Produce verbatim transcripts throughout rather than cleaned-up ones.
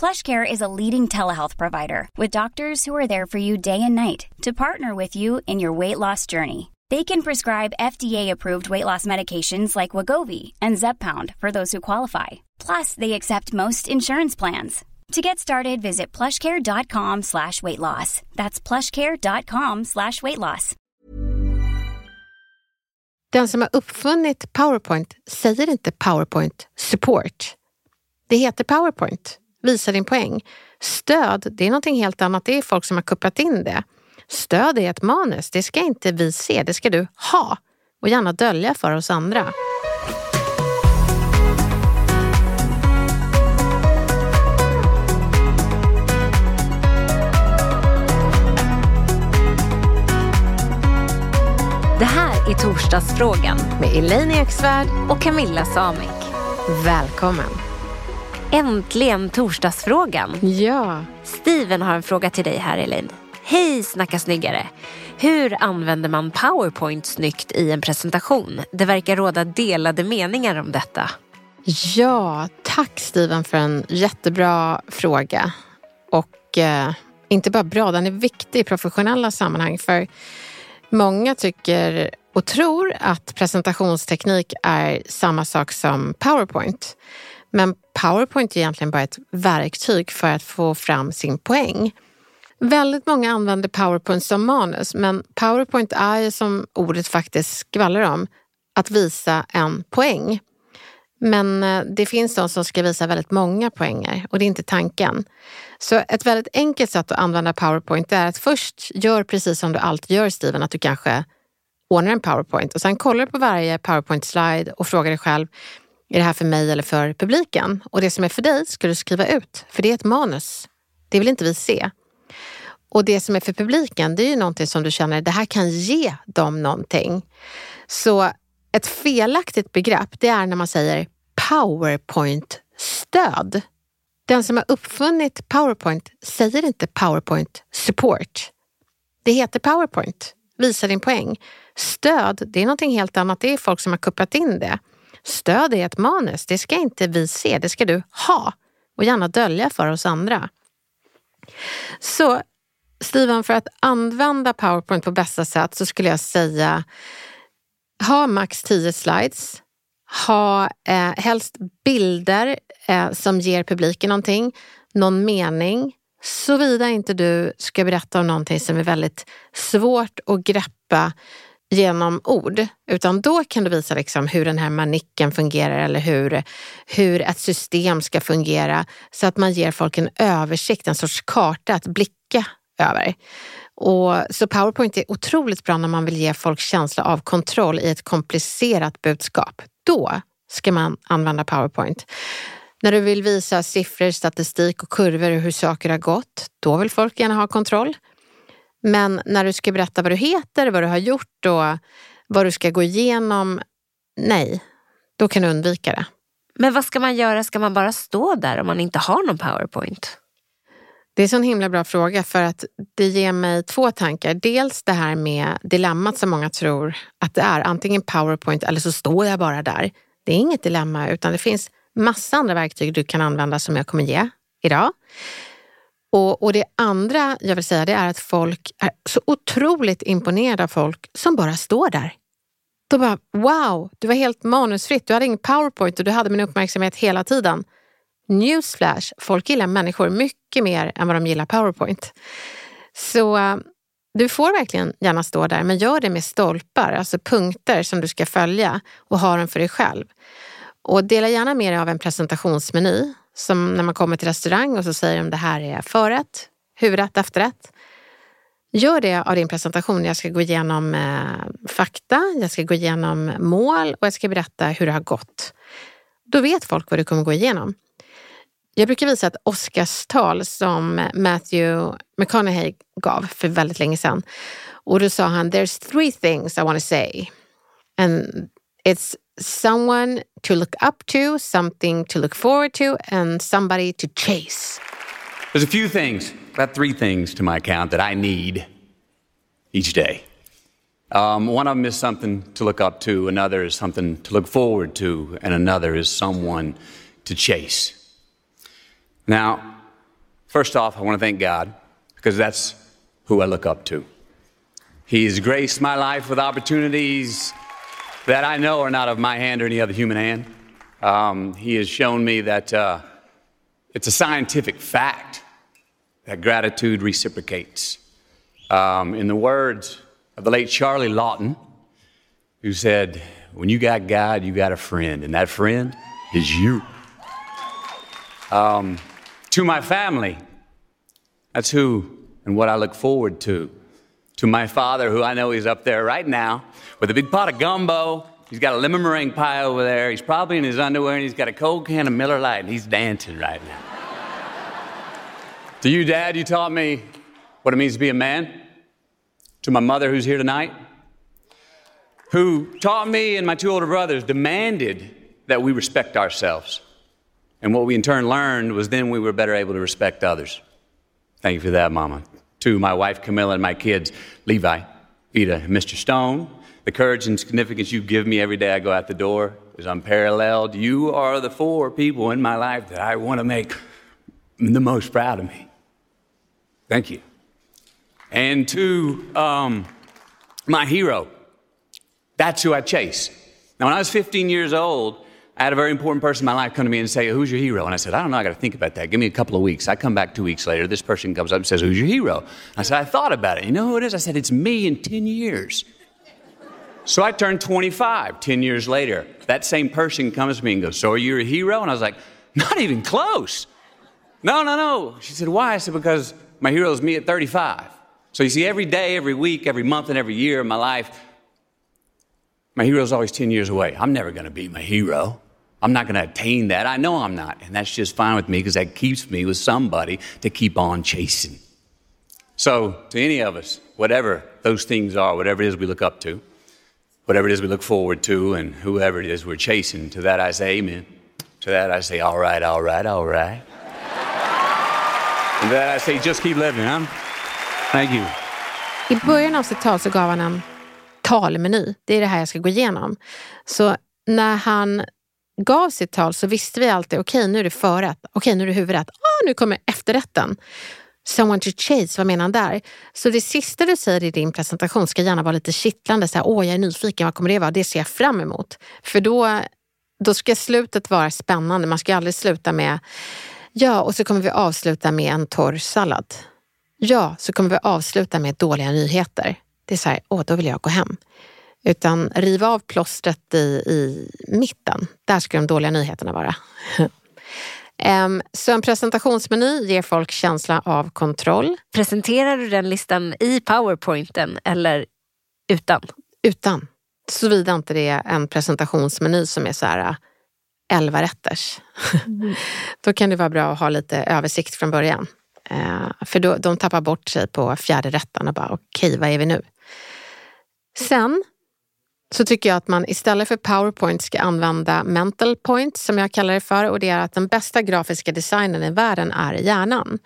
PlushCare is a leading telehealth provider with doctors who are there for you day and night to partner with you in your weight loss journey. They can prescribe F D A-approved weight loss medications like Wegovy and Zepbound for those who qualify. Plus, they accept most insurance plans. To get started, visit plushcare.com slash weight loss. That's plushcare.com slash weight loss. Den som har uppfunnit PowerPoint säger inte PowerPoint support. Det heter PowerPoint. Visa din poäng. Stöd, det är någonting helt annat. Det är folk som har kopplat in det. Stöd är ett manus. Det ska inte vi se. Det ska du ha. Och gärna dölja för oss andra. Det här är Torsdagsfrågan med Elaine Öksvärd och Camilla Samik. Välkommen! Äntligen torsdagsfrågan. Ja. Steven har en fråga till dig här, Elaine. Hej, snacka snyggare. Hur använder man PowerPoint snyggt i en presentation? Det verkar råda delade meningar om detta. Ja, tack Steven för en jättebra fråga. Och eh, inte bara bra, den är viktig i professionella sammanhang. För många tycker och tror att presentationsteknik är samma sak som PowerPoint. Men PowerPoint är egentligen bara ett verktyg för att få fram sin poäng. Väldigt många använder PowerPoint som manus, men PowerPoint är ju, som ordet faktiskt skvallrar om, att visa en poäng. Men det finns de som ska visa väldigt många poänger och det är inte tanken. Så ett väldigt enkelt sätt att använda PowerPoint är att först gör precis som du alltid gör, Steven, att du kanske ordnar en PowerPoint och sen kollar på varje PowerPoint-slide och frågar dig själv: är det här för mig eller för publiken? Och det som är för dig ska du skriva ut, för det är ett manus. Det vill inte vi se. Och det som är för publiken, det är ju någonting som du känner, det här kan ge dem någonting. Så ett felaktigt begrepp, det är när man säger PowerPoint-stöd. Den som har uppfunnit PowerPoint säger inte PowerPoint support. Det heter PowerPoint. Visa din poäng. Stöd, det är någonting helt annat. Det är folk som har kopplat in det. Stöd är ett manus. Det ska inte vi se. Det ska du ha. Och gärna dölja för oss andra. Så Steven, för att använda PowerPoint på bästa sätt så skulle jag säga: ha max tio slides. Ha eh, helst bilder eh, som ger publiken någonting. Någon mening. Såvida inte du ska berätta om någonting som är väldigt svårt att greppa genom ord, utan då kan du visa liksom hur den här manicken fungerar eller hur, hur ett system ska fungera, så att man ger folk en översikt, en sorts karta att blicka över. Och så PowerPoint är otroligt bra när man vill ge folk känsla av kontroll i ett komplicerat budskap. Då ska man använda PowerPoint. När du vill visa siffror, statistik och kurvor och hur saker har gått, då vill folk gärna ha kontroll. Men när du ska berätta vad du heter, vad du har gjort och vad du ska gå igenom, nej, då kan du undvika det. Men vad ska man göra? Ska man bara stå där om man inte har någon PowerPoint? Det är så en himla bra fråga, för att det ger mig två tankar. Dels det här med dilemmat som många tror att det är. Antingen PowerPoint eller så står jag bara där. Det är inget dilemma, utan det finns massa andra verktyg du kan använda som jag kommer ge idag. Och, och det andra jag vill säga, det är att folk är så otroligt imponerade av folk som bara står där. Då bara, wow, du var helt manusfritt, du hade ingen PowerPoint och du hade min uppmärksamhet hela tiden. Newsflash, folk gillar människor mycket mer än vad de gillar PowerPoint. Så du får verkligen gärna stå där, men gör det med stolpar, alltså punkter som du ska följa och ha dem för dig själv. Och dela gärna med dig av en presentationsmeny. Som när man kommer till restaurang och så säger de: det här är förrätt, huvudrätt, efterrätt. Gör det av din presentation. Jag ska gå igenom eh, fakta, jag ska gå igenom mål och jag ska berätta hur det har gått. Då vet folk vad du kommer gå igenom. Jag brukar visa ett Oscars tal som Matthew McConaughey gav för väldigt länge sedan. Och då sa han, there's three things I want to say. And it's someone to look up to, something to look forward to, and somebody to chase. There's a few things, about three things to my account that I need each day. Um, one of them is something to look up to, another is something to look forward to, and another is someone to chase. Now, first off, I want to thank God, because that's who I look up to. He's graced my life with opportunities that I know are not of my hand or any other human hand. Um, he has shown me that uh, it's a scientific fact that gratitude reciprocates. Um, in the words of the late Charlie Lawton, who said, when you got God, you got a friend, and that friend is you. Um, to my family, that's who and what I look forward to. To my father, who I know is up there right now, with a big pot of gumbo. He's got a lemon meringue pie over there. He's probably in his underwear, and he's got a cold can of Miller Lite, and he's dancing right now. To you, Dad, you taught me what it means to be a man. To my mother, who's here tonight, who taught me and my two older brothers, demanded that we respect ourselves. And what we in turn learned was then we were better able to respect others. Thank you for that, Mama. To my wife, Camilla, and my kids, Levi, Vita, and Mister Stone, the courage and significance you give me every day I go out the door is unparalleled. You are the four people in my life that I want to make the most proud of me. Thank you. And to um, my hero, that's who I chase. Now, when I was fifteen years old, I had a very important person in my life come to me and say, who's your hero? And I said, I don't know, I got to think about that. Give me a couple of weeks. I come back two weeks later. This person comes up and says, who's your hero? I said, I thought about it. You know who it is? I said, it's me in ten years. So I turned twenty-five, ten years later. That same person comes to me and goes, so are you a hero? And I was like, not even close. No, no, no. She said, why? I said, because my hero is me at thirty-five. So you see, every day, every week, every month, and every year of my life, my hero's always ten years away. I'm never going to be my hero. I'm not going to attain that. I know I'm not. And that's just fine with me because that keeps me with somebody to keep on chasing. So to any of us, whatever those things are, whatever it is we look up to, whatever it is we look forward to, and whoever it is we're chasing, to that I say amen. To that I say, all right, all right, all right. And to that I say, just keep living, huh? Thank you. I början av sitt tal så gav han en talmeny. Det är det här jag ska gå igenom. Så när han gav sitt tal så visste vi alltid, okej, okay, nu är det förrätt, okej, okay, nu är det huvudrätt, ah, nu kommer efterrätten. Someone to chase, vad menar han där? Så det sista du säger i din presentation ska gärna vara lite kittlande, så här, åh, jag är nyfiken, vad kommer det vara? Det ser jag fram emot. För då, då ska slutet vara spännande, man ska aldrig sluta med, ja, och så kommer vi avsluta med en torr sallad. Ja, så kommer vi avsluta med dåliga nyheter. Det är så här, åh, då vill jag gå hem. Utan riva av plåstret i, i mitten. Där ska de dåliga nyheterna vara. um, så en presentationsmeny ger folk känsla av kontroll. Presenterar du den listan i PowerPointen eller utan? Utan. Såvida inte det är en presentationsmeny som är så här elva rätters. Mm. Då kan det vara bra att ha lite översikt från början. Uh, för då, de tappar bort sig på fjärde rätten och bara okej, okay, vad är vi nu? Sen så tycker jag att man istället för PowerPoint ska använda mental point, som jag kallar det för. Och det är att den bästa grafiska designen i världen är hjärnan.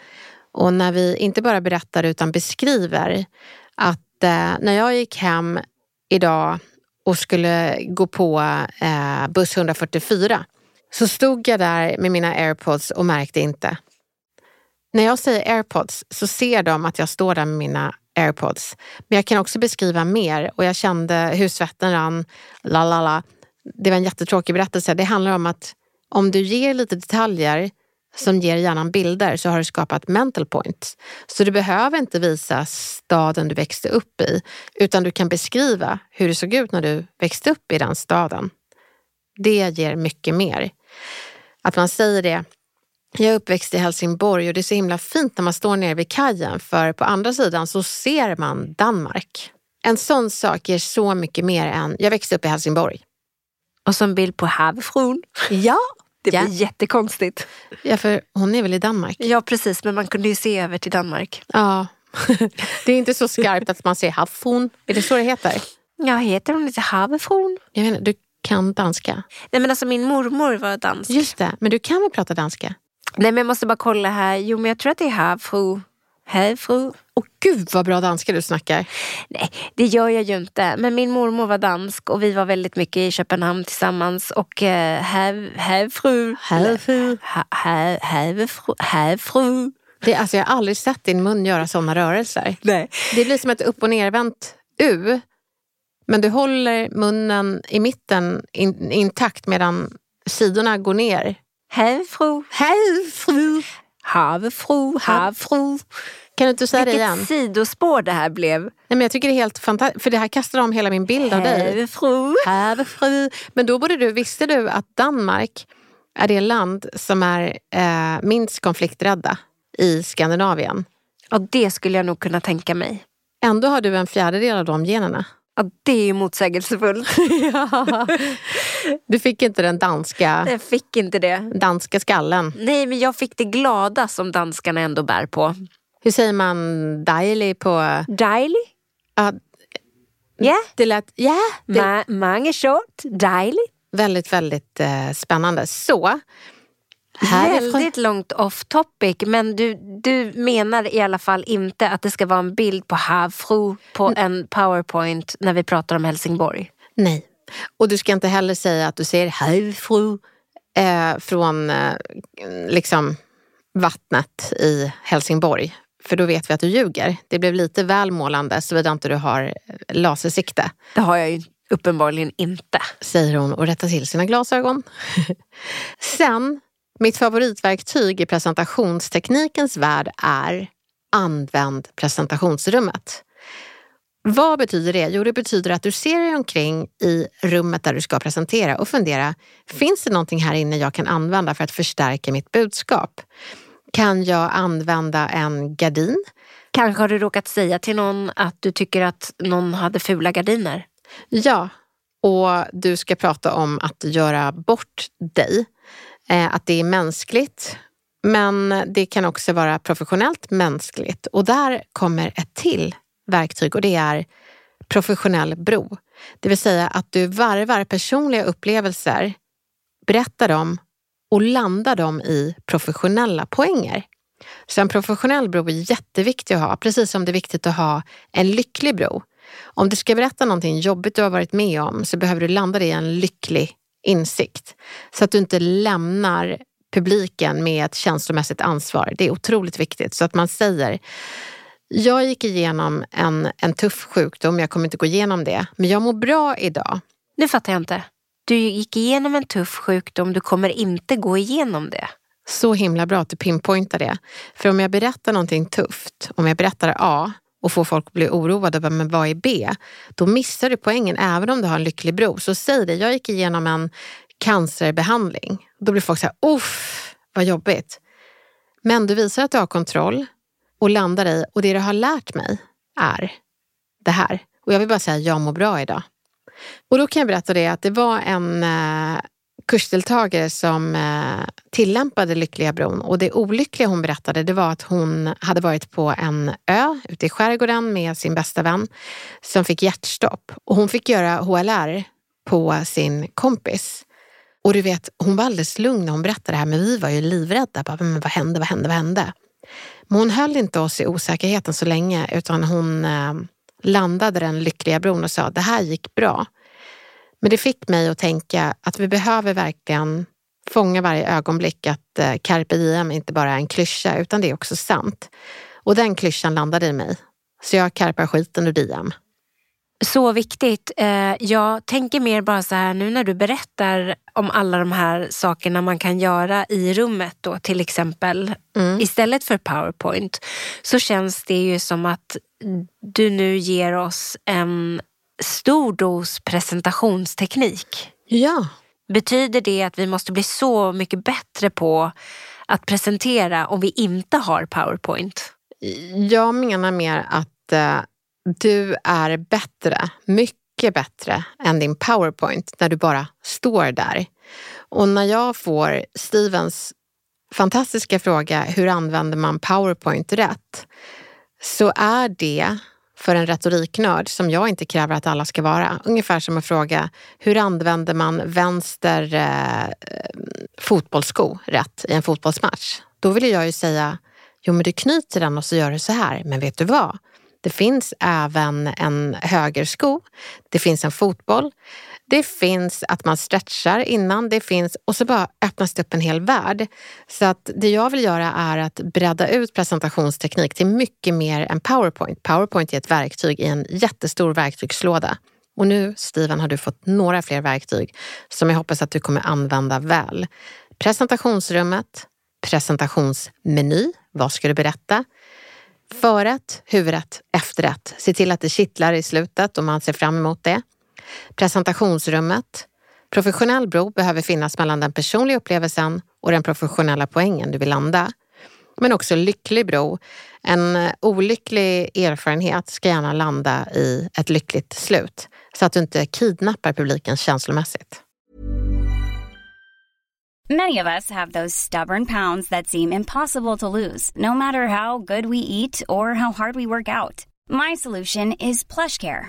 Och när vi inte bara berättar utan beskriver att eh, när jag gick hem idag och skulle gå på eh, buss etthundrafyrtiofyra så stod jag där med mina AirPods och märkte inte. När jag säger AirPods så ser de att jag står där med mina AirPods. Men jag kan också beskriva mer. Och jag kände hur svetten rann. Lalala. Det var en jättetråkig berättelse. Det handlar om att om du ger lite detaljer som ger hjärnan bilder så har du skapat mental points. Så du behöver inte visa staden du växte upp i. Utan du kan beskriva hur det såg ut när du växte upp i den staden. Det ger mycket mer. Att man säger det. Jag är uppväxt i Helsingborg och det är så himla fint när man står nere vid kajen, för på andra sidan så ser man Danmark. En sån sak ger så mycket mer än jag växte upp i Helsingborg. Och som bild på Havfrue. Ja, det blir ja. jättekonstigt. Ja, för hon är väl i Danmark? Ja, precis, men man kunde ju se över till Danmark. Ja, Det är inte så skarpt att man säger Havfrue. Är det så det heter? Ja, heter hon lite Havfrue? Jag menar, du kan danska. Nej, men alltså min mormor var dansk. Just det, men du kan väl prata danska? Nej, men jag måste bara kolla här. Jo, men jag tror att det är Havfrue. Havfrue. Och gud vad bra danska du snackar. Nej, det gör jag ju inte. Men min mormor var dansk och vi var väldigt mycket i Köpenhamn tillsammans. Och eh, Havfrue. Havfrue. Havfrue. Det, alltså, jag har aldrig sett din mun göra sådana rörelser. Nej. Det blir som ett upp- och nervänt U. Men du håller munnen i mitten in, intakt medan sidorna går ner. Havfrue. Havfrue. Havfrue. Havfrue. Kan du inte säga vilket det igen? Vilket sidospår det här blev. Nej, men jag tycker det är helt fantastiskt. För det här kastar om hela min bild av dig. Havfrue. Havfrue. Men då borde du, visste du att Danmark är det land som är eh, minst konflikträdda i Skandinavien? Ja, det skulle jag nog kunna tänka mig. Ändå har du en fjärdedel av de generna. Ja, det är ju motsägelsefullt. Ja. Du fick inte den danska... Jag fick inte det. Danska skallen. Nej, men jag fick det glada som danskarna ändå bär på. Hur säger man dejlig på... Dejlig? Ja. Yeah. Det lät... Ja. Yeah, det... Ma- mange short, dejlig. Väldigt, väldigt eh, spännande. Så... Väldigt långt off topic, men du, du menar i alla fall inte att det ska vara en bild på Havfrue på N- en PowerPoint när vi pratar om Helsingborg. Nej, och du ska inte heller säga att du ser Havfrue eh, från eh, liksom vattnet i Helsingborg, för då vet vi att du ljuger. Det blev lite välmålande såvida inte du har lasersikte. Det har jag ju uppenbarligen inte, säger hon och rättar till sina glasögon. Sen mitt favoritverktyg i presentationsteknikens värld är använd presentationsrummet. Vad betyder det? Jo, det betyder att du ser dig omkring i rummet där du ska presentera och fundera, finns det någonting här inne jag kan använda för att förstärka mitt budskap? Kan jag använda en gardin? Kanske har du råkat säga till någon att du tycker att någon hade fula gardiner? Ja, och du ska prata om att göra bort dig. Att det är mänskligt, men det kan också vara professionellt mänskligt. Och där kommer ett till verktyg och det är professionell bro. Det vill säga att du varvar personliga upplevelser, berättar dem och landar dem i professionella poänger. Så en professionell bro är jätteviktig att ha, precis som det är viktigt att ha en lycklig bro. Om du ska berätta någonting jobbigt du har varit med om så behöver du landa det i en lycklig insikt. Så att du inte lämnar publiken med ett känslomässigt ansvar. Det är otroligt viktigt. Så att man säger, jag gick igenom en, en tuff sjukdom, jag kommer inte gå igenom det. Men jag mår bra idag. Nu fattar jag inte. Du gick igenom en tuff sjukdom, du kommer inte gå igenom det. Så himla bra att du pinpointar det. För om jag berättar någonting tufft, om jag berättar A och får folk att bli oroade över, men vad är B? Då missar du poängen även om du har en lycklig bro. Så säg det, jag gick igenom en cancerbehandling. Då blir folk så här, uff, vad jobbigt. Men du visar att du har kontroll och landar i, och det du har lärt mig är det här. Och jag vill bara säga, jag mår bra idag. Och då kan jag berätta det att det var en eh, kursdeltagare som eh, tillämpade lyckliga bron, och det olyckliga hon berättade det var att hon hade varit på en ö ute i skärgården med sin bästa vän som fick hjärtstopp, och hon fick göra H L R på sin kompis, och du vet, hon var alldeles lugn när hon berättade det här, men vi var ju livrädda, bara, men vad hände, vad hände, vad hände? Men hon höll inte oss i osäkerheten så länge, utan hon eh, landade den lyckliga bron och sa, det här gick bra. Men det fick mig att tänka att vi behöver verkligen fånga varje ögonblick, att eh, carpe diem inte bara är en klyscha utan det är också sant. Och den klyschan landade i mig. Så jag karpar skiten ur diem. Så viktigt. Eh, jag tänker mer bara så här nu när du berättar om alla de här sakerna man kan göra i rummet då till exempel. Mm. Istället för PowerPoint så känns det ju som att du nu ger oss en stor dos presentationsteknik. Ja. Betyder det att vi måste bli så mycket bättre på att presentera om vi inte har PowerPoint? Jag menar mer att eh, du är bättre, mycket bättre än din PowerPoint när du bara står där. Och när jag får Stevens fantastiska fråga, hur använder man PowerPoint rätt? så är det för en retoriknörd som jag inte kräver att alla ska vara. Ungefär som att fråga, hur använder man vänster eh, fotbollssko rätt i en fotbollsmatch? Då vill jag ju säga, jo men du knyter den och så gör du så här. Men vet du vad? Det finns även en högersko. Det finns en fotboll. Det finns att man stretchar innan. Det finns, och så bara öppnas det upp en hel värld. Så att det jag vill göra är att bredda ut presentationsteknik till mycket mer än PowerPoint. PowerPoint är ett verktyg i en jättestor verktygslåda. Och nu, Steven, har du fått några fler verktyg som jag hoppas att du kommer använda väl. Presentationsrummet, presentationsmeny, vad ska du berätta? Förrätt, huvudrätt, efterrätt. Se till att det kittlar i slutet och man ser fram emot det. Presentationsrummet. Professionell bro behöver finnas mellan den personliga upplevelsen och den professionella poängen du vill landa. Men också lycklig bro. En olycklig erfarenhet ska gärna landa i ett lyckligt slut. Så att du inte kidnappar publiken känslomässigt. Many of us have those stubborn pounds that seem impossible to lose, no matter how good we eat or how hard we work out. My solution is PlushCare.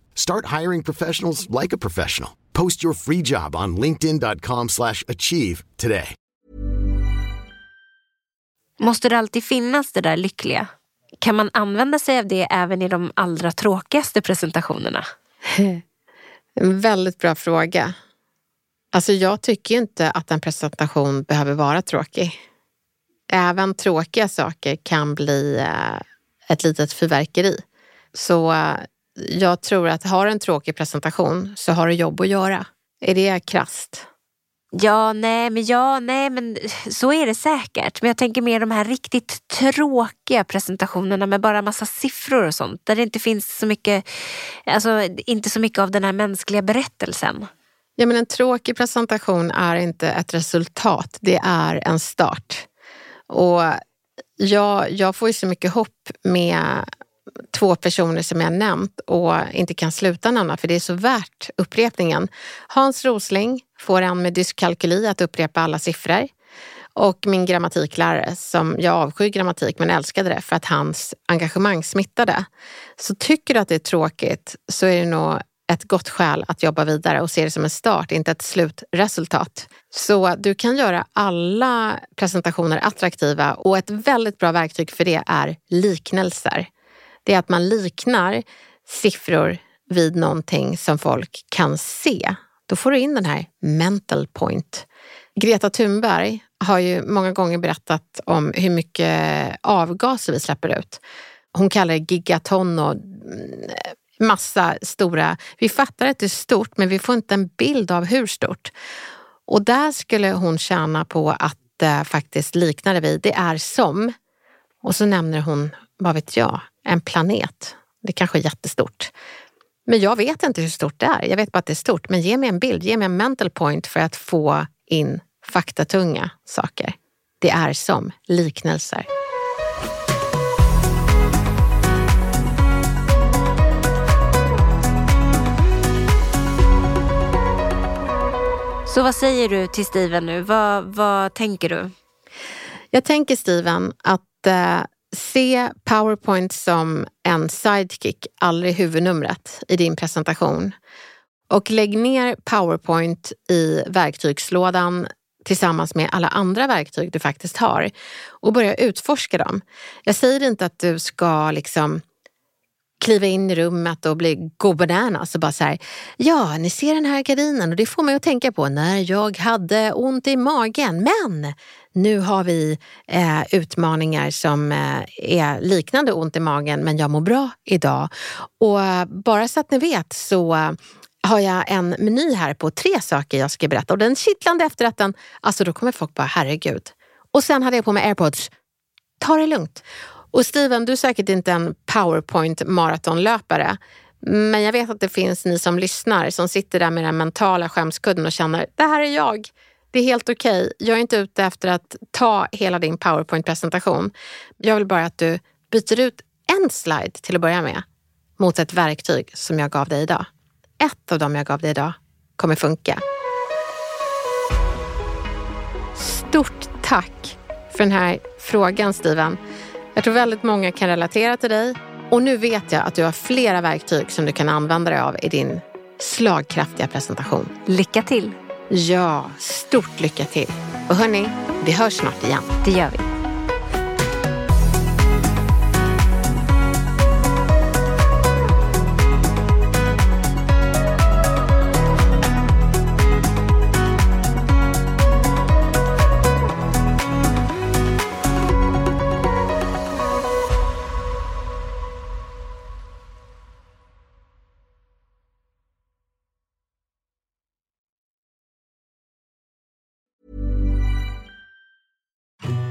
Start hiring professionals like a professional. Post your free job on linkedin.com slash achieve today. Måste det alltid finnas det där lyckliga? Kan man använda sig av det även i de allra tråkigaste presentationerna? En väldigt bra fråga. Alltså jag tycker inte att en presentation behöver vara tråkig. Även tråkiga saker kan bli ett litet fyrverkeri. Så... Jag tror att har en tråkig presentation så har du jobb att göra. Är det krasst? Ja, nej, men ja, nej, men så är det säkert. Men jag tänker mer de här riktigt tråkiga presentationerna med bara massa siffror och sånt. Där det inte finns så mycket, alltså inte så mycket av den här mänskliga berättelsen. Ja, men en tråkig presentation är inte ett resultat, det är en start. Och jag, jag får ju så mycket hopp med... två personer som jag nämnt och inte kan sluta nämna, för det är så värt upprepningen. Hans Rosling får en med dyskalkyli att upprepa alla siffror, och min grammatiklärare som jag avskyr grammatik men älskade det för att hans engagemang smittade. Så tycker du att det är tråkigt så är det nog ett gott skäl att jobba vidare och se det som en start, inte ett slutresultat. Så du kan göra alla presentationer attraktiva, och ett väldigt bra verktyg för det är liknelser. Det är att man liknar siffror vid någonting som folk kan se. Då får du in den här mental point. Greta Thunberg har ju många gånger berättat om hur mycket avgaser vi släpper ut. Hon kallar det gigaton och massa stora. Vi fattar att det är stort, men vi får inte en bild av hur stort. Och där skulle hon tjäna på att eh, faktiskt likna det vid. Det är som, och så nämner hon, vad vet jag, en planet. Det kanske är jättestort. Men jag vet inte hur stort det är. Jag vet bara att det är stort. Men ge mig en bild, ge mig en mental point för att få in faktatunga saker. Det är som liknelser. Så vad säger du till Steven nu? Vad, vad tänker du? Jag tänker, Steven, att... Eh, Se PowerPoint som en sidekick, aldrig huvudnumret i din presentation. Och lägg ner PowerPoint i verktygslådan tillsammans med alla andra verktyg du faktiskt har. Och börja utforska dem. Jag säger inte att du ska liksom kliva in i rummet och bli go bananas och bara så här, ja, ni ser den här gardinen och det får mig att tänka på när jag hade ont i magen, men nu har vi eh, utmaningar som eh, är liknande ont i magen, men jag mår bra idag. Och eh, bara så att ni vet så eh, har jag en meny här på tre saker jag ska berätta. Och den kittlande efterrätten, alltså då kommer folk bara, herregud. Och sen hade jag på mig AirPods. Ta det lugnt. Och Steven, du är säkert inte en PowerPoint-maratonlöpare. Men jag vet att det finns ni som lyssnar som sitter där med den mentala skämskudden och känner, det här är jag. Det är helt okej. Okay. Jag är inte ute efter att ta hela din PowerPoint-presentation. Jag vill bara att du byter ut en slide till att börja med mot ett verktyg som jag gav dig idag. Ett av dem jag gav dig idag kommer funka. Stort tack för den här frågan, Steven. Jag tror väldigt många kan relatera till dig. Och nu vet jag att du har flera verktyg som du kan använda dig av i din slagkraftiga presentation. Lycka till! Ja, stort lycka till. Och hörni, vi hörs snart igen. Det gör vi.